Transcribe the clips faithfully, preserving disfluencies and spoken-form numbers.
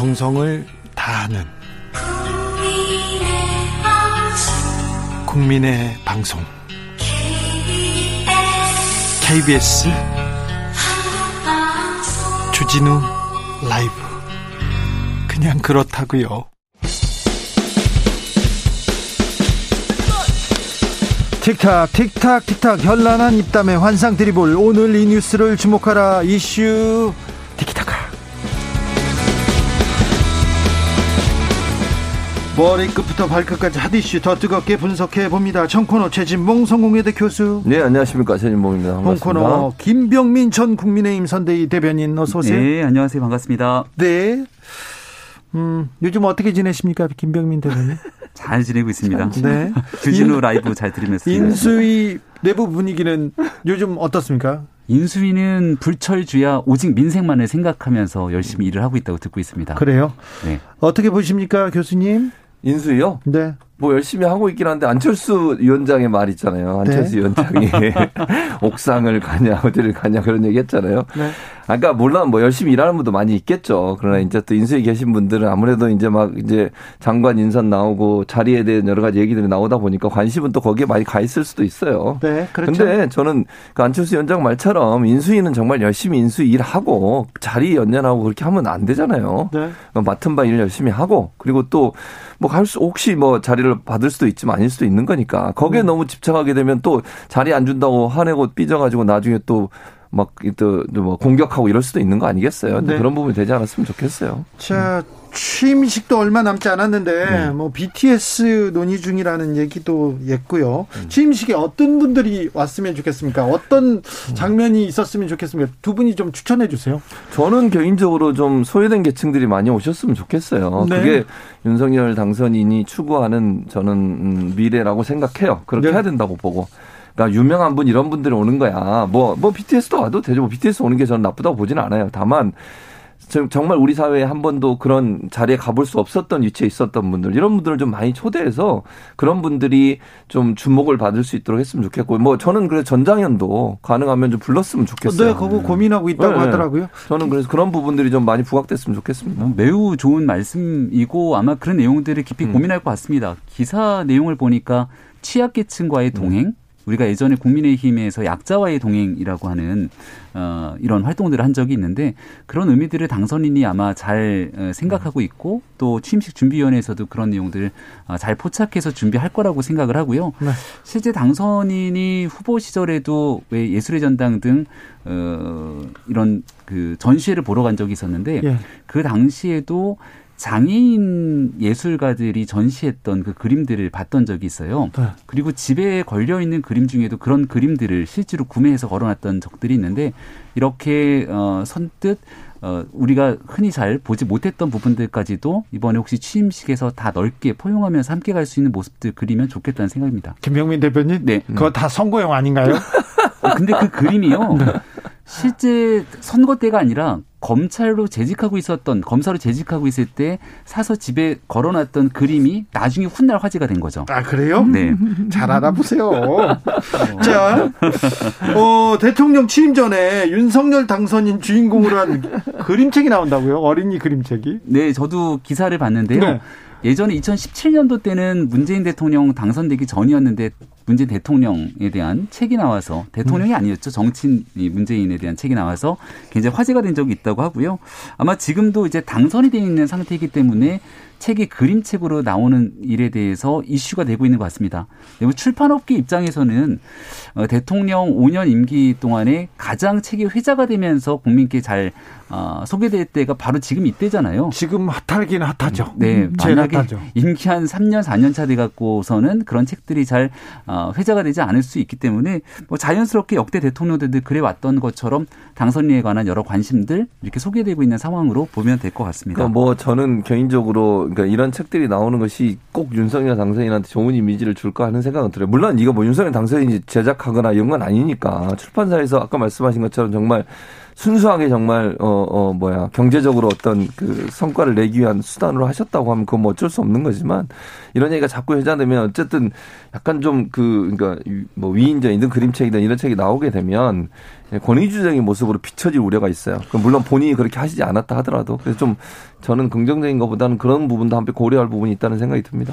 정성을 다하는 국민의 방송 케이비에스 주진우 라이브. 그냥 그렇다고요. 틱탁 틱탁 틱탁 현란한 입담의 환상 드리블. 오늘 이 뉴스를 주목하라. 이슈 티키타카. 머리끝부터 발끝까지 핫이슈 더 뜨겁게 분석해봅니다. 청코너 최진봉 성공회대 교수. 네, 안녕하십니까, 최진봉입니다. 홍코너 김병민 전 국민의힘 선대위 대변인, 어서 오세요. 네, 안녕하세요. 반갑습니다. 네. 음, 요즘 어떻게 지내십니까, 김병민 대변인? 잘 지내고 있습니다. 잘 네. 주진우 라이브 잘 들으면서. 인수위 내부 분위기는 요즘 어떻습니까? 인수위는 불철주야 오직 민생만을 생각하면서 열심히 일을 하고 있다고 듣고 있습니다. 그래요? 네. 어떻게 보십니까, 교수님? 인수위요? 네. 뭐 열심히 하고 있긴 한데 안철수 위원장의 말 있잖아요. 안철수 네. 위원장이 옥상을 가냐 어디를 가냐 그런 얘기 했잖아요. 네. 아까 물론 뭐 열심히 일하는 분도 많이 있겠죠. 그러나 이제 또 인수위 계신 분들은 아무래도 이제 막 이제 장관 인선 나오고 자리에 대한 여러 가지 얘기들이 나오다 보니까 관심은 또 거기에 많이 가 있을 수도 있어요. 네, 그렇죠. 근데 저는 그 안철수 위원장 말처럼 인수위는 정말 열심히 인수위 일하고 자리 연연하고 그렇게 하면 안 되잖아요. 네. 맡은 바 일 열심히 하고 그리고 또 뭐 할 수 혹시 뭐 자리를 받을 수도 있지만 아닐 수도 있는 거니까 거기에 음. 너무 집착하게 되면 또 자리 안 준다고 화내고 삐져가지고 나중에 또 막 또 뭐 공격하고 이럴 수도 있는 거 아니겠어요? 네. 그런 부분이 되지 않았으면 좋겠어요. 자, 취임식도 얼마 남지 않았는데 네. 뭐 비티에스 논의 중이라는 얘기도 있고요. 음. 취임식에 어떤 분들이 왔으면 좋겠습니까? 어떤 장면이 있었으면 좋겠습니까? 두 분이 좀 추천해 주세요. 저는 개인적으로 좀 소외된 계층들이 많이 오셨으면 좋겠어요. 네. 그게 윤석열 당선인이 추구하는 저는 미래라고 생각해요. 그렇게 네. 해야 된다고 보고. 그러니까 유명한 분 이런 분들이 오는 거야. 뭐, 뭐 비티에스도 와도 되죠. 뭐 비티에스 오는 게 저는 나쁘다고 보진 않아요. 다만 정말 우리 사회에 한 번도 그런 자리에 가볼 수 없었던 위치에 있었던 분들, 이런 분들을 좀 많이 초대해서 그런 분들이 좀 주목을 받을 수 있도록 했으면 좋겠고, 뭐 저는 그래서 전장연도 가능하면 좀 불렀으면 좋겠어요. 네, 그거 고민하고 있다고 네. 하더라고요. 저는 그래서 그런 부분들이 좀 많이 부각됐으면 좋겠습니다. 매우 좋은 말씀이고 아마 그런 내용들을 깊이 음. 고민할 것 같습니다. 기사 내용을 보니까 취약계층과의 동행, 음. 우리가 예전에 국민의힘에서 약자와의 동행이라고 하는 어, 이런 활동들을 한 적이 있는데 그런 의미들을 당선인이 아마 잘 생각하고 있고 또 취임식 준비위원회에서도 그런 내용들을 잘 포착해서 준비할 거라고 생각을 하고요. 네. 실제 당선인이 후보 시절에도 왜 예술의 전당 등 어, 이런 그 전시회를 보러 간 적이 있었는데 예. 그 당시에도 장애인 예술가들이 전시했던 그 그림들을 봤던 적이 있어요. 네. 그리고 집에 걸려있는 그림 중에도 그런 그림들을 실제로 구매해서 걸어놨던 적들이 있는데 이렇게 어, 선뜻 어, 우리가 흔히 잘 보지 못했던 부분들까지도 이번에 혹시 취임식에서 다 넓게 포용하면서 함께 갈 수 있는 모습들 그리면 좋겠다는 생각입니다. 김병민 대표님, 네. 그거 음. 다 선거용 아닌가요? 어, 근데 그 그림이요. 네. 실제 선거 때가 아니라 검찰로 재직하고 있었던, 검사로 재직하고 있을 때 사서 집에 걸어놨던 그림이 나중에 훗날 화제가 된 거죠. 아, 그래요? 네. 잘 알아보세요. 자, 어, 대통령 취임 전에 윤석열 당선인 주인공으로 한 그림책이 나온다고요? 어린이 그림책이? 네, 저도 기사를 봤는데요. 네. 예전에 이천십칠 년도 때는 문재인 대통령 당선되기 전이었는데 문재인 대통령에 대한 책이 나와서, 대통령이 아니었죠. 정치인 문재인에 대한 책이 나와서 굉장히 화제가 된 적이 있다고 하고요. 아마 지금도 이제 당선이 되어 있는 상태이기 때문에 책이 그림책으로 나오는 일에 대해서 이슈가 되고 있는 것 같습니다. 그리고 출판업계 입장에서는 대통령 오 년 임기 동안에 가장 책이 회자가 되면서 국민께 잘 소개될 때가 바로 지금 이때잖아요. 지금 핫하긴 핫하죠. 네, 만약에 핫하죠. 임기 한 삼 년, 사 년 차 돼갖고서는 그런 책들이 잘 회자가 되지 않을 수 있기 때문에 뭐 자연스럽게 역대 대통령들도 그래왔던 것처럼 당선인에 관한 여러 관심들 이렇게 소개되고 있는 상황으로 보면 될 것 같습니다. 그러니까 뭐 저는 개인적으로 그러니까 이런 책들이 나오는 것이 꼭 윤석열 당선인한테 좋은 이미지를 줄까 하는 생각은 들어요. 물론 이거 뭐 윤석열 당선인이 제작하거나 이런 건 아니니까 출판사에서 아까 말씀하신 것처럼 정말 순수하게 정말 어, 어 뭐야 경제적으로 어떤 그 성과를 내기 위한 수단으로 하셨다고 하면 그건 뭐 어쩔 수 없는 거지만 이런 얘기가 자꾸 회자되면 어쨌든 약간 좀 그 그러니까 뭐 위인전이든 그림책이든 이런 책이 나오게 되면 권위주의적인 모습으로 비춰질 우려가 있어요. 물론 본인이 그렇게 하시지 않았다 하더라도 그래서 좀 저는 긍정적인 것보다는 그런 부분도 함께 고려할 부분이 있다는 생각이 듭니다.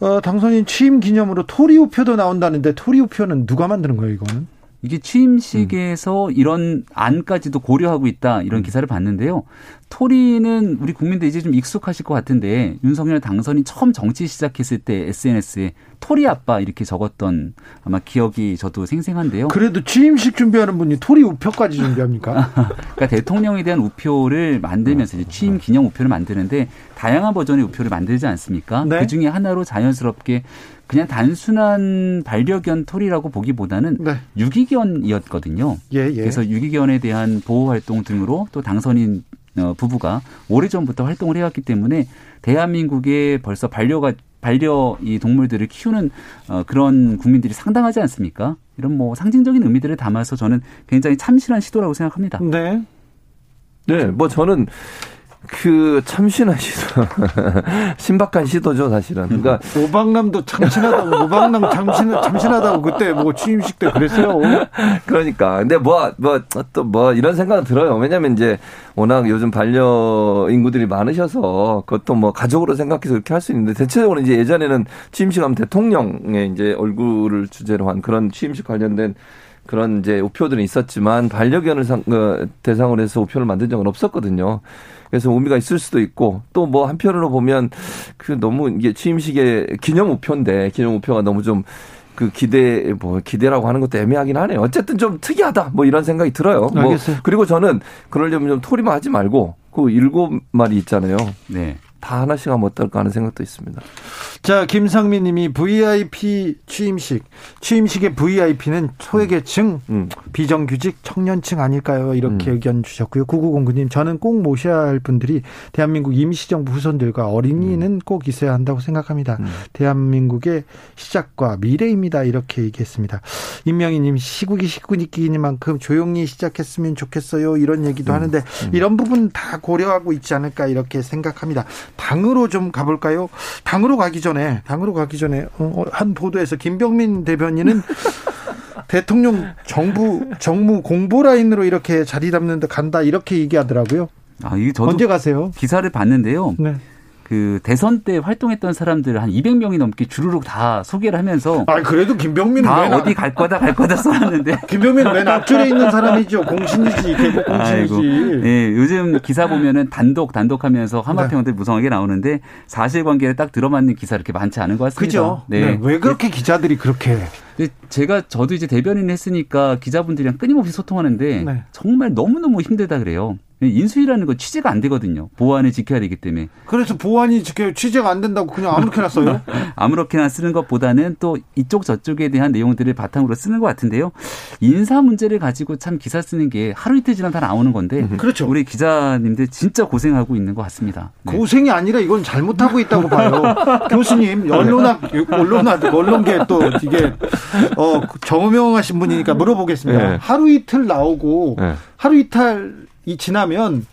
어, 당선인 취임 기념으로 토리우표도 나온다는데 토리우표는 누가 만드는 거예요, 이거는? 이게 취임식에서 음. 이런 안까지도 고려하고 있다 이런 기사를 봤는데요. 토리는 우리 국민들 이제 좀 익숙하실 것 같은데 윤석열 당선인 처음 정치 시작했을 때 에스엔에스에 토리 아빠 이렇게 적었던 아마 기억이 저도 생생한데요. 그래도 취임식 준비하는 분이 토리 우표까지 준비합니까? 그러니까 대통령에 대한 우표를 만들면서 이제 취임 기념 우표를 만드는데 다양한 버전의 우표를 만들지 않습니까? 네? 그중에 하나로 자연스럽게 그냥 단순한 반려견 토리라고 보기보다는 네. 유기견이었거든요. 예, 예. 그래서 유기견에 대한 보호활동 등으로 또 당선인 부부가 오래전부터 활동을 해왔기 때문에 대한민국에 벌써 반려가, 반려 이 동물들을 키우는 그런 국민들이 상당하지 않습니까? 이런 뭐 상징적인 의미들을 담아서 저는 굉장히 참신한 시도라고 생각합니다. 네. 네, 뭐 저는 그 참신한 시도, 신박한 시도죠 사실은. 그러니까 오방남도 참신하다고, 오방남 참신 참신하다고 그때 뭐 취임식 때 그랬어요. 그러니까 근데 뭐 뭐 또 뭐 이런 생각은 들어요. 왜냐하면 이제 워낙 요즘 반려 인구들이 많으셔서 그것도 뭐 가족으로 생각해서 이렇게 할 수 있는데 대체적으로 이제 예전에는 취임식 하면 대통령의 이제 얼굴을 주제로 한 그런 취임식 관련된. 그런 이제 우표들은 있었지만 반려견을 상, 그, 대상으로 해서 우표를 만든 적은 없었거든요. 그래서 의미가 있을 수도 있고 또 뭐 한편으로 보면 그 너무 이게 취임식의 기념 우표인데 기념 우표가 너무 좀 그 기대 뭐 기대라고 하는 것도 애매하긴 하네요. 어쨌든 좀 특이하다 뭐 이런 생각이 들어요. 알겠어요. 뭐 그리고 저는 그러려면 좀 토리만 하지 말고 그 일곱 마리 있잖아요. 네. 다 하나씩 하면 어떨까 하는 생각도 있습니다. 자, 김상민 님이 브이아이피 취임식. 취임식의 브이아이피는 소외계층, 음. 비정규직, 청년층 아닐까요? 이렇게 음. 의견 주셨고요. 구구공구 님, 저는 꼭 모셔야 할 분들이 대한민국 임시정부 후손들과 어린이는 음. 꼭 있어야 한다고 생각합니다. 음. 대한민국의 시작과 미래입니다. 이렇게 얘기했습니다. 임명희 님, 시국이 시국이니만큼 조용히 시작했으면 좋겠어요. 이런 얘기도 음. 하는데 음. 이런 부분 다 고려하고 있지 않을까 이렇게 생각합니다. 당으로 좀 가볼까요? 당으로 가기 전에, 당으로 가기 전에, 한 보도에서 김병민 대변인은 대통령 정부, 정무 공보 라인으로 이렇게 자리 잡는데 간다, 이렇게 얘기하더라고요. 아, 이게 저도 언제 가세요? 기사를 봤는데요. 네. 그 대선 때 활동했던 사람들 한 이백 명이 넘게 주르륵 다 소개를 하면서 아 그래도 김병민은 다 왜 어디 갈 거다 갈 거다 써놨는데 김병민은 맨 앞줄에 있는 사람이죠. 공신이지 계속 공신이지. 네, 요즘 기사 보면은 단독 단독하면서 하마평들 네. 무성하게 나오는데 사실관계에 딱 들어맞는 기사 이렇게 많지 않은 것 같습니다. 그죠? 네. 네. 왜 그렇게 기자들이 그렇게? 근데 제가 저도 이제 대변인 했으니까 기자분들이랑 끊임없이 소통하는데 네. 정말 너무 너무 힘들다 그래요. 인수위라는 건 취재가 안 되거든요. 보안을 지켜야 되기 때문에. 그래서 보안이 지켜요. 취재가 안 된다고 그냥 아무렇게나 써요? 아무렇게나 쓰는 것보다는 또 이쪽 저쪽에 대한 내용들을 바탕으로 쓰는 것 같은데요. 인사 문제를 가지고 참 기사 쓰는 게 하루 이틀 지나면 다 나오는 건데 그렇죠. 우리 기자님들 진짜 고생하고 있는 것 같습니다. 네. 고생이 아니라 이건 잘못하고 있다고 봐요. 교수님, 언론학, 언론학, 언론계 또 이게 어, 정명하신 분이니까 물어보겠습니다. 네. 하루 이틀 나오고 네. 하루 이틀 이 지나면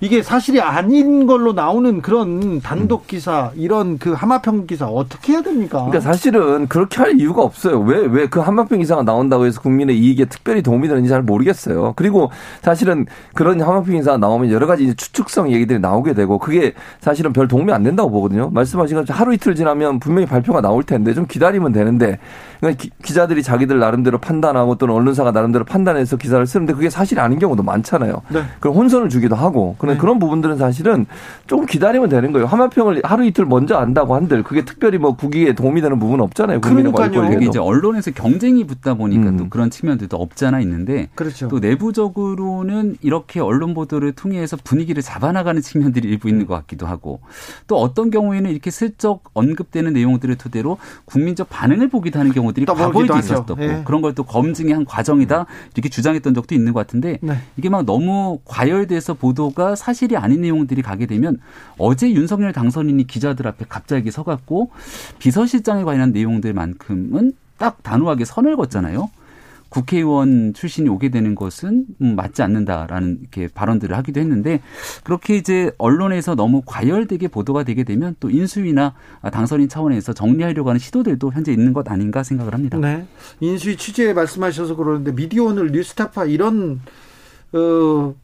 이게 사실이 아닌 걸로 나오는 그런 단독 기사 이런 그 하마평 기사 어떻게 해야 됩니까? 그러니까 사실은 그렇게 할 이유가 없어요. 왜 왜 그 하마평 기사가 나온다고 해서 국민의 이익에 특별히 도움이 되는지 잘 모르겠어요. 그리고 사실은 그런 하마평 기사가 나오면 여러 가지 추측성 얘기들이 나오게 되고 그게 사실은 별 도움이 안 된다고 보거든요. 말씀하신 것처럼 하루 이틀 지나면 분명히 발표가 나올 텐데 좀 기다리면 되는데 그러니까 기, 기자들이 자기들 나름대로 판단하고 또는 언론사가 나름대로 판단해서 기사를 쓰는데 그게 사실이 아닌 경우도 많잖아요. 네. 그럼 혼선을 주기도 하고 그런 네. 그런 부분들은 사실은 조금 기다리면 되는 거예요. 하마평을 하루 이틀 먼저 안다고 한들 그게 특별히 뭐 국익에 도움이 되는 부분은 없잖아요. 그러니까요. 이게 이제 언론에서 경쟁이 붙다 보니까 음. 또 그런 측면들도 없잖아 있는데 그렇죠. 또 내부적으로는 이렇게 언론 보도를 통해서 분위기를 잡아나가는 측면들이 일부 있는 것 같기도 하고 또 어떤 경우에는 이렇게 슬쩍 언급되는 내용들을 토대로 국민적 반응을 보기도 하는 경우 들이 과거에도 있었었고 예. 그런 걸 또 검증의 한 과정이다 이렇게 주장했던 적도 있는 것 같은데 네. 이게 막 너무 과열돼서 보도가 사실이 아닌 내용들이 가게 되면 어제 윤석열 당선인이 기자들 앞에 갑자기 서갖고 비서실장에 관한 내용들만큼은 딱 단호하게 선을 걷잖아요. 국회의원 출신이 오게 되는 것은 맞지 않는다라는 이렇게 발언들을 하기도 했는데, 그렇게 이제 언론에서 너무 과열되게 보도가 되게 되면 또 인수위나 당선인 차원에서 정리하려고 하는 시도들도 현재 있는 것 아닌가 생각을 합니다. 네. 인수위 취재 말씀하셔서 그러는데 미디어 오늘, 뉴스타파 이런 어,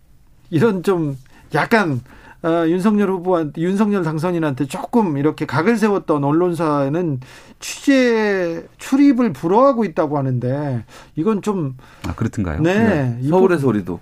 이런 좀 약간 어, 윤석열 후보한테, 윤석열 당선인한테 조금 이렇게 각을 세웠던 언론사에는 취재 출입을 불허하고 있다고 하는데, 이건 좀. 아, 그렇든가요? 네. 네. 서울에서 우리도.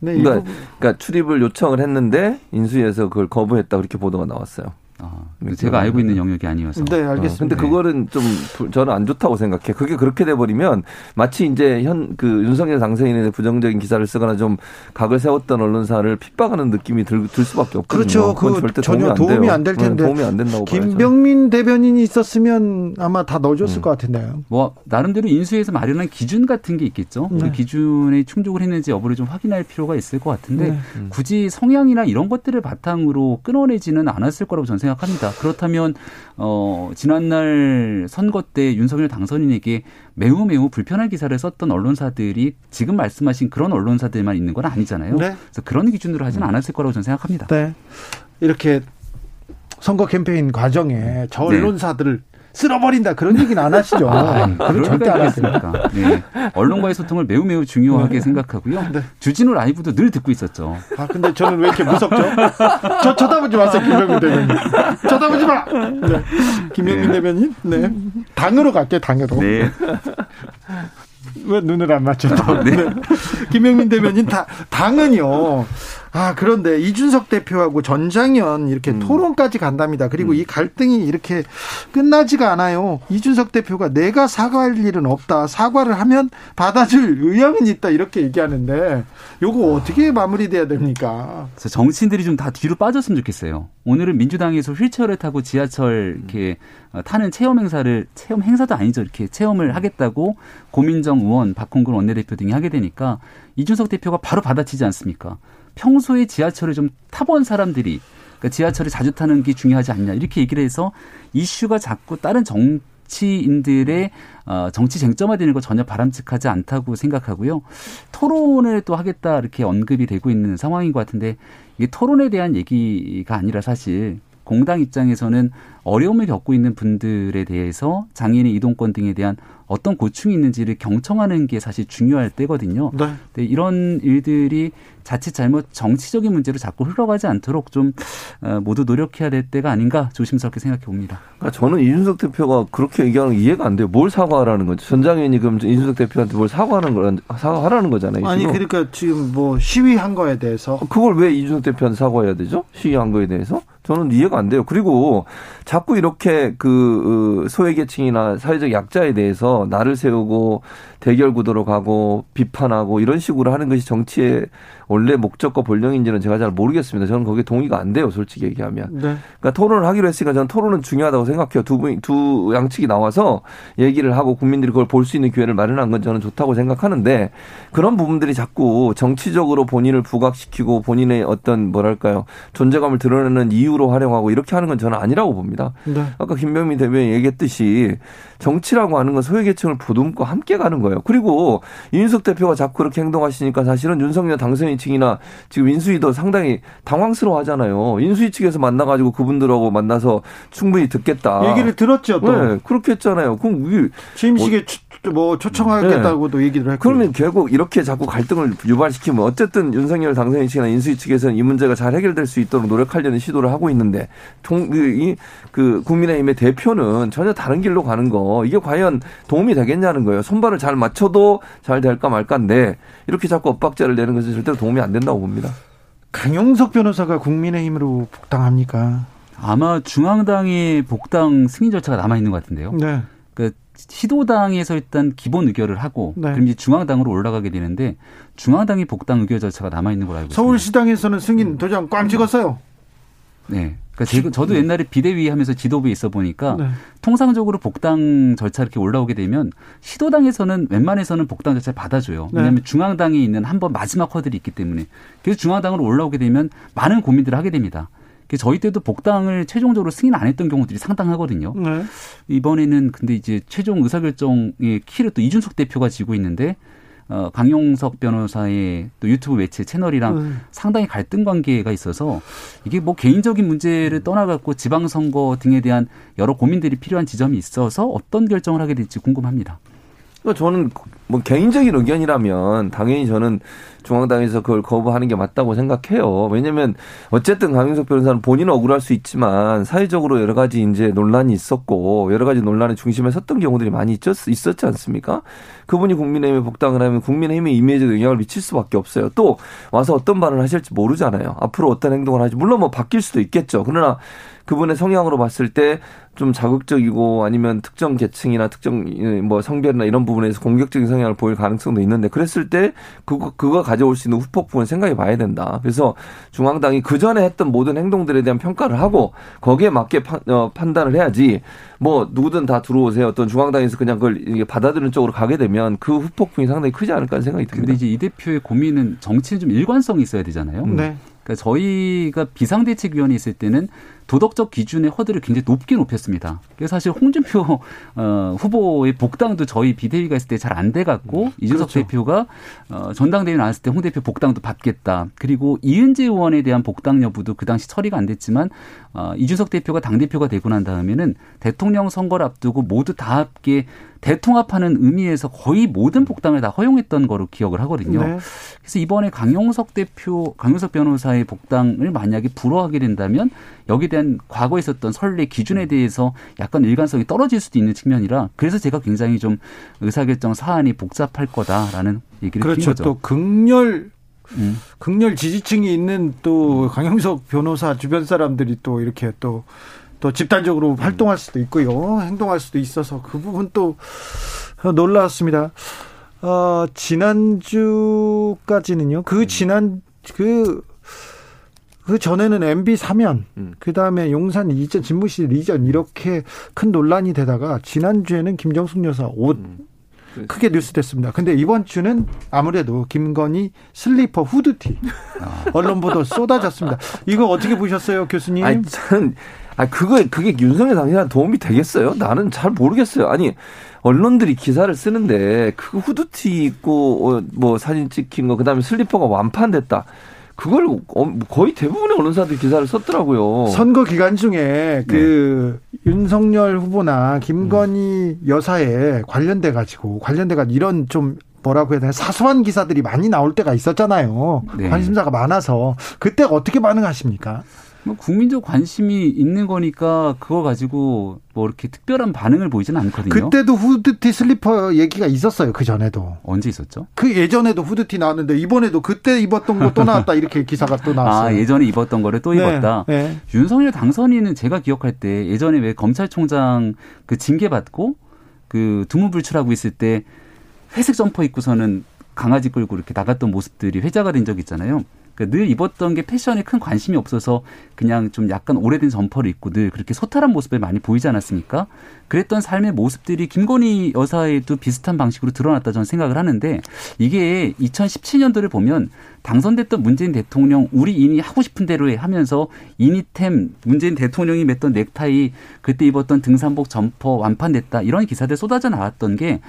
네. 그러니까, 그러니까 출입을 요청을 했는데 인수위에서 그걸 거부했다, 그렇게 보도가 나왔어요. 아, 제가 알고 있는 영역이 아니어서. 네, 알겠습니다. 어, 근데 그거는 좀 저는 안 좋다고 생각해. 그게 그렇게 돼버리면 마치 이제 현, 그 윤석열 당선인의 부정적인 기사를 쓰거나 좀 각을 세웠던 언론사를 핍박하는 느낌이 들, 들 수밖에 없거든요. 그렇죠. 그 전혀 도움이 안 될 텐데. 도움이 안 된다고 봐요. 김병민 대변인이 있었으면 아마 다 넣어줬을 음. 것 같은데요. 뭐 나름대로 인수위에서 마련한 기준 같은 게 있겠죠. 네. 그 기준에 충족을 했는지 여부를 좀 확인할 필요가 있을 것 같은데, 네. 음. 굳이 성향이나 이런 것들을 바탕으로 끊어내지는 않았을 거라고 저는 생각합니다. 생각합니다. 그렇다면 어, 지난날 선거 때 윤석열 당선인에게 매우 매우 불편한 기사를 썼던 언론사들이 지금 말씀하신 그런 언론사들만 있는 건 아니잖아요. 네. 그래서 그런 기준으로 하지는 않았을 거라고 저는 생각합니다. 네. 이렇게 선거 캠페인 과정에 저 언론사들을 네. 쓸어버린다 그런 얘기는 안 하시죠. 아, 그런 절대 안 했습니까? 네. 언론과의 소통을 매우 매우 중요하게 네. 생각하고요. 네. 주진우 라이브도 늘 듣고 있었죠. 아 근데 저는 왜 이렇게 무섭죠? 저 쳐다보지 마세요, 김병민 대변인. 쳐다보지 마. 네. 김병민 네. 대변인. 네. 당으로 갈게요, 당으로. 네. 왜 눈을 안 맞췄죠? 네. 네. 김병민 대변인 다, 당은요. 아 그런데 이준석 대표하고 전장연 이렇게 음. 토론까지 간답니다. 그리고 음. 이 갈등이 이렇게 끝나지가 않아요. 이준석 대표가 내가 사과할 일은 없다, 사과를 하면 받아줄 의향은 있다 이렇게 얘기하는데, 요거 어떻게 마무리돼야 됩니까? 그래서 정치인들이 좀 다 뒤로 빠졌으면 좋겠어요. 오늘은 민주당에서 휠체어를 타고 지하철 이렇게 타는 체험 행사를, 체험 행사도 아니죠, 이렇게 체험을 하겠다고 고민정 의원, 박홍근 원내대표 등이 하게 되니까 이준석 대표가 바로 받아치지 않습니까? 평소에 지하철을 좀 타본 사람들이, 그러니까 지하철을 자주 타는 게 중요하지 않냐 이렇게 얘기를 해서 이슈가 자꾸 다른 정치인들의 정치 쟁점화되는 거 전혀 바람직하지 않다고 생각하고요. 토론을 또 하겠다 이렇게 언급이 되고 있는 상황인 것 같은데, 이게 토론에 대한 얘기가 아니라 사실 공당 입장에서는 어려움을 겪고 있는 분들에 대해서 장애인의 이동권 등에 대한 어떤 고충이 있는지를 경청하는 게 사실 중요할 때거든요. 네. 근데 이런 일들이 자칫 잘못 정치적인 문제로 자꾸 흘러가지 않도록 좀 모두 노력해야 될 때가 아닌가 조심스럽게 생각해 봅니다. 그러니까 저는 이준석 대표가 그렇게 얘기하는 게 이해가 안 돼요. 뭘 사과하라는 거죠? 전장현이 그럼 이준석 대표한테 뭘 사과하는 거, 사과하라는 거잖아요. 아니 지금. 그러니까 지금 뭐 시위한 거에 대해서. 그걸 왜 이준석 대표한테 사과해야 되죠? 시위한 거에 대해서? 저는 이해가 안 돼요. 그리고 자꾸 이렇게 그 소외계층이나 사회적 약자에 대해서 나를 세우고 대결 구도로 가고 비판하고 이런 식으로 하는 것이 정치의 원래 목적과 본령인지는 제가 잘 모르겠습니다. 저는 거기에 동의가 안 돼요, 솔직히 얘기하면. 네. 그러니까 토론을 하기로 했으니까 저는 토론은 중요하다고 생각해요. 두 분, 두 양측이 나와서 얘기를 하고 국민들이 그걸 볼 수 있는 기회를 마련한 건 저는 좋다고 생각하는데, 그런 부분들이 자꾸 정치적으로 본인을 부각시키고 본인의 어떤 뭐랄까요, 존재감을 드러내는 이유로 활용하고 이렇게 하는 건 저는 아니라고 봅니다. 네. 아까 김병민 대변인이 얘기했듯이 정치라고 하는 건 소외계층을 보듬고 함께 가는 거예요. 그리고 이준석 대표가 자꾸 그렇게 행동하시니까 사실은 윤석열 당선인 측이나 지금 인수위도 상당히 당황스러워하잖아요. 인수위 측에서 만나가지고 그분들하고 만나서 충분히 듣겠다 얘기를 들었죠. 또 네, 그렇게 했잖아요. 그럼 우리 취임식에 뭐, 뭐 초청하겠다고도 네. 얘기를 했고, 그러면 결국 이렇게 자꾸 갈등을 유발시키면 어쨌든 윤석열 당선인 측이나 인수위 측에서는 이 문제가 잘 해결될 수 있도록 노력하려는 시도를 하고 있는데, 동, 이, 그 국민의힘의 대표는 전혀 다른 길로 가는 거, 이게 과연 도움이 되겠냐는 거예요. 손발을 잘 맞춰도 잘 될까 말까인데 이렇게 자꾸 엇박자를 내는 것은 절대로 도움이 안 된다고 봅니다. 강용석 변호사가 국민의힘으로 복당합니까? 아마 중앙당의 복당 승인 절차가 남아있는 것 같은데요. 네. 그 시도당에서 일단 기본 의결을 하고 네. 그럼 이제 중앙당으로 올라가게 되는데, 중앙당이 복당 의결 절차가 남아있는 걸 알고 있습니다. 서울시당에서는 승인 도장 꽝 찍었어요. 네. 그러니까 제가, 저도 네. 옛날에 비대위 하면서 지도부에 있어 보니까 네. 통상적으로 복당 절차 이렇게 올라오게 되면 시도당에서는 웬만해서는 복당 절차를 받아줘요. 왜냐하면 네. 중앙당이 있는 한 번 마지막 허들이 있기 때문에. 그래서 중앙당으로 올라오게 되면 많은 고민들을 하게 됩니다. 그래서 저희 때도 복당을 최종적으로 승인 안 했던 경우들이 상당하거든요. 네. 이번에는 근데 이제 최종 의사결정의 키를 또 이준석 대표가 쥐고 있는데 어, 강용석 변호사의 또 유튜브 매체 채널이랑 음. 상당히 갈등 관계가 있어서 이게 뭐 개인적인 문제를 떠나갖고 지방선거 등에 대한 여러 고민들이 필요한 지점이 있어서 어떤 결정을 하게 될지 궁금합니다. 저는 뭐 개인적인 의견이라면 당연히 저는 중앙당에서 그걸 거부하는 게 맞다고 생각해요. 왜냐면 어쨌든 강용석 변호사는 본인은 억울할 수 있지만 사회적으로 여러 가지 이제 논란이 있었고 여러 가지 논란의 중심에 섰던 경우들이 많이 있었, 있었지 않습니까? 그분이 국민의힘에 복당을 하면 국민의힘의 이미지에 영향을 미칠 수밖에 없어요. 또 와서 어떤 발언을 하실지 모르잖아요. 앞으로 어떤 행동을 하지 물론 뭐 바뀔 수도 있겠죠. 그러나 그분의 성향으로 봤을 때 좀 자극적이고 아니면 특정 계층이나 특정 뭐 성별이나 이런 부분에서 공격적인 성향을 보일 가능성도 있는데 그랬을 때 그거, 그거 가져올 수 있는 후폭풍은 생각해 봐야 된다. 그래서 중앙당이 그전에 했던 모든 행동들에 대한 평가를 하고 거기에 맞게 파, 어, 판단을 해야지 뭐 누구든 다 들어오세요. 어떤 중앙당에서 그냥 그걸 받아들이는 쪽으로 가게 되면 그 후폭풍이 상당히 크지 않을까 하는 생각이 듭니다. 근데 이제 이 대표의 고민은 정치는 좀 일관성이 있어야 되잖아요. 네. 그러니까 저희가 비상대책위원회에 있을 때는 도덕적 기준의 허들을 굉장히 높게 높였습니다. 그래서 사실 홍준표 어, 후보의 복당도 저희 비대위가 있을 때 잘 안 돼갖고 이준석 그렇죠. 대표가 어, 전당대회 나왔을 때 홍 대표 복당도 받겠다. 그리고 이은재 의원에 대한 복당 여부도 그 당시 처리가 안 됐지만 어, 이준석 대표가 당대표가 되고 난 다음에는 대통령 선거를 앞두고 모두 다 함께 대통합하는 의미에서 거의 모든 복당을 다 허용했던 거로 기억을 하거든요. 네. 그래서 이번에 강용석 대표, 강용석 변호사의 복당을 만약에 불허하게 된다면 여기에 대한 과거에 있었던 선례 기준에 대해서 약간 일관성이 떨어질 수도 있는 측면이라 그래서 제가 굉장히 좀 의사결정 사안이 복잡할 거다라는 얘기를 드린 그렇죠. 거죠. 또 극렬 음. 극렬 지지층이 있는 또 강용석 변호사 주변 사람들이 또 이렇게 또, 또 집단적으로 활동할 수도 있고요. 행동할 수도 있어서 그 부분 또 놀라웠습니다. 어, 지난주까지는요. 그 지난 그 그 전에는 엠비 사면, 음. 그 다음에 용산 이전, 집무실 이전 이렇게 큰 논란이 되다가 지난주에는 김정숙 여사 옷 음. 크게 뉴스됐습니다. 근데 이번 주는 아무래도 김건희 슬리퍼 후드티 아. 언론 보도 쏟아졌습니다. 이거 어떻게 보셨어요, 교수님? 아니, 저는 아 그거 그게 윤석열 당신한테 도움이 되겠어요? 나는 잘 모르겠어요. 아니. 언론들이 기사를 쓰는데 그 후드티 입고 뭐 사진 찍힌 거, 그 다음에 슬리퍼가 완판됐다. 그걸 거의 대부분의 언론사들이 기사를 썼더라고요. 선거 기간 중에 그 네. 윤석열 후보나 김건희 음. 여사에 관련돼 가지고 관련돼 가지고 이런 좀 뭐라고 해야 되나 사소한 기사들이 많이 나올 때가 있었잖아요. 네. 관심사가 많아서 그때 어떻게 반응하십니까? 뭐 국민적 관심이 있는 거니까 그거 가지고 뭐 이렇게 특별한 반응을 보이지는 않거든요. 그때도 후드티 슬리퍼 얘기가 있었어요. 그 전에도. 언제 있었죠? 그 예전에도 후드티 나왔는데 이번에도 그때 입었던 거 또 나왔다 이렇게 기사가 또 나왔어요. 아 예전에 입었던 거를 또 네, 입었다. 네. 윤석열 당선인은 제가 기억할 때 예전에 왜 검찰총장 그 징계 받고 그 두문불출하고 있을 때 회색 점퍼 입고서는 강아지 끌고 이렇게 나갔던 모습들이 회자가 된 적이 있잖아요. 그러니까 늘 입었던 게 패션에 큰 관심이 없어서 그냥 좀 약간 오래된 점퍼를 입고 늘 그렇게 소탈한 모습을 많이 보이지 않았습니까? 그랬던 삶의 모습들이 김건희 여사에도 비슷한 방식으로 드러났다 저는 생각을 하는데 이게 이천십칠 년도를 보면 당선됐던 문재인 대통령 우리 인이 하고 싶은 대로 해 하면서 인이템 문재인 대통령이 맸던 넥타이 그때 입었던 등산복 점퍼 완판됐다 이런 기사들 쏟아져 나왔던 게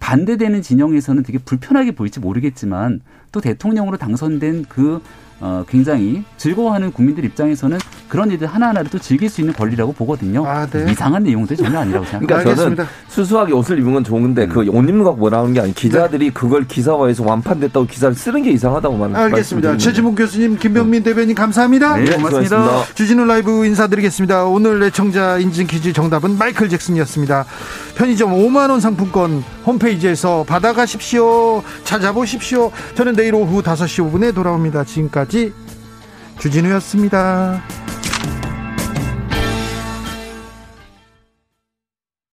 반대되는 진영에서는 되게 불편하게 보일지 모르겠지만 또 대통령으로 당선된 그 어, 굉장히 즐거워하는 국민들 입장에서는 그런 일들 하나하나를 또 즐길 수 있는 권리라고 보거든요. 아, 네. 이상한 내용들이 전혀 아니라고 생각합니다. 그러니까 저는 알겠습니다. 수수하게 옷을 입은 건 좋은데 음. 그 옷 입는 거 뭐라는 게 아니고 기자들이 네. 그걸 기사화해서 완판됐다고 기사를 쓰는 게 이상하다고 말합니다. 알겠습니다. 최진봉 교수님, 김병민 네. 대변인 감사합니다. 네, 고맙습니다. 수고하셨습니다. 주진우 라이브 인사드리겠습니다. 오늘 애청자 인증 퀴즈 정답은 마이클 잭슨이었습니다. 편의점 오만 원 상품권 홈페이지에서 받아가십시오. 찾아보십시오. 저는 내일 오후 다섯 시 오 분에 돌아옵니다. 지금까지 주진우였습니다.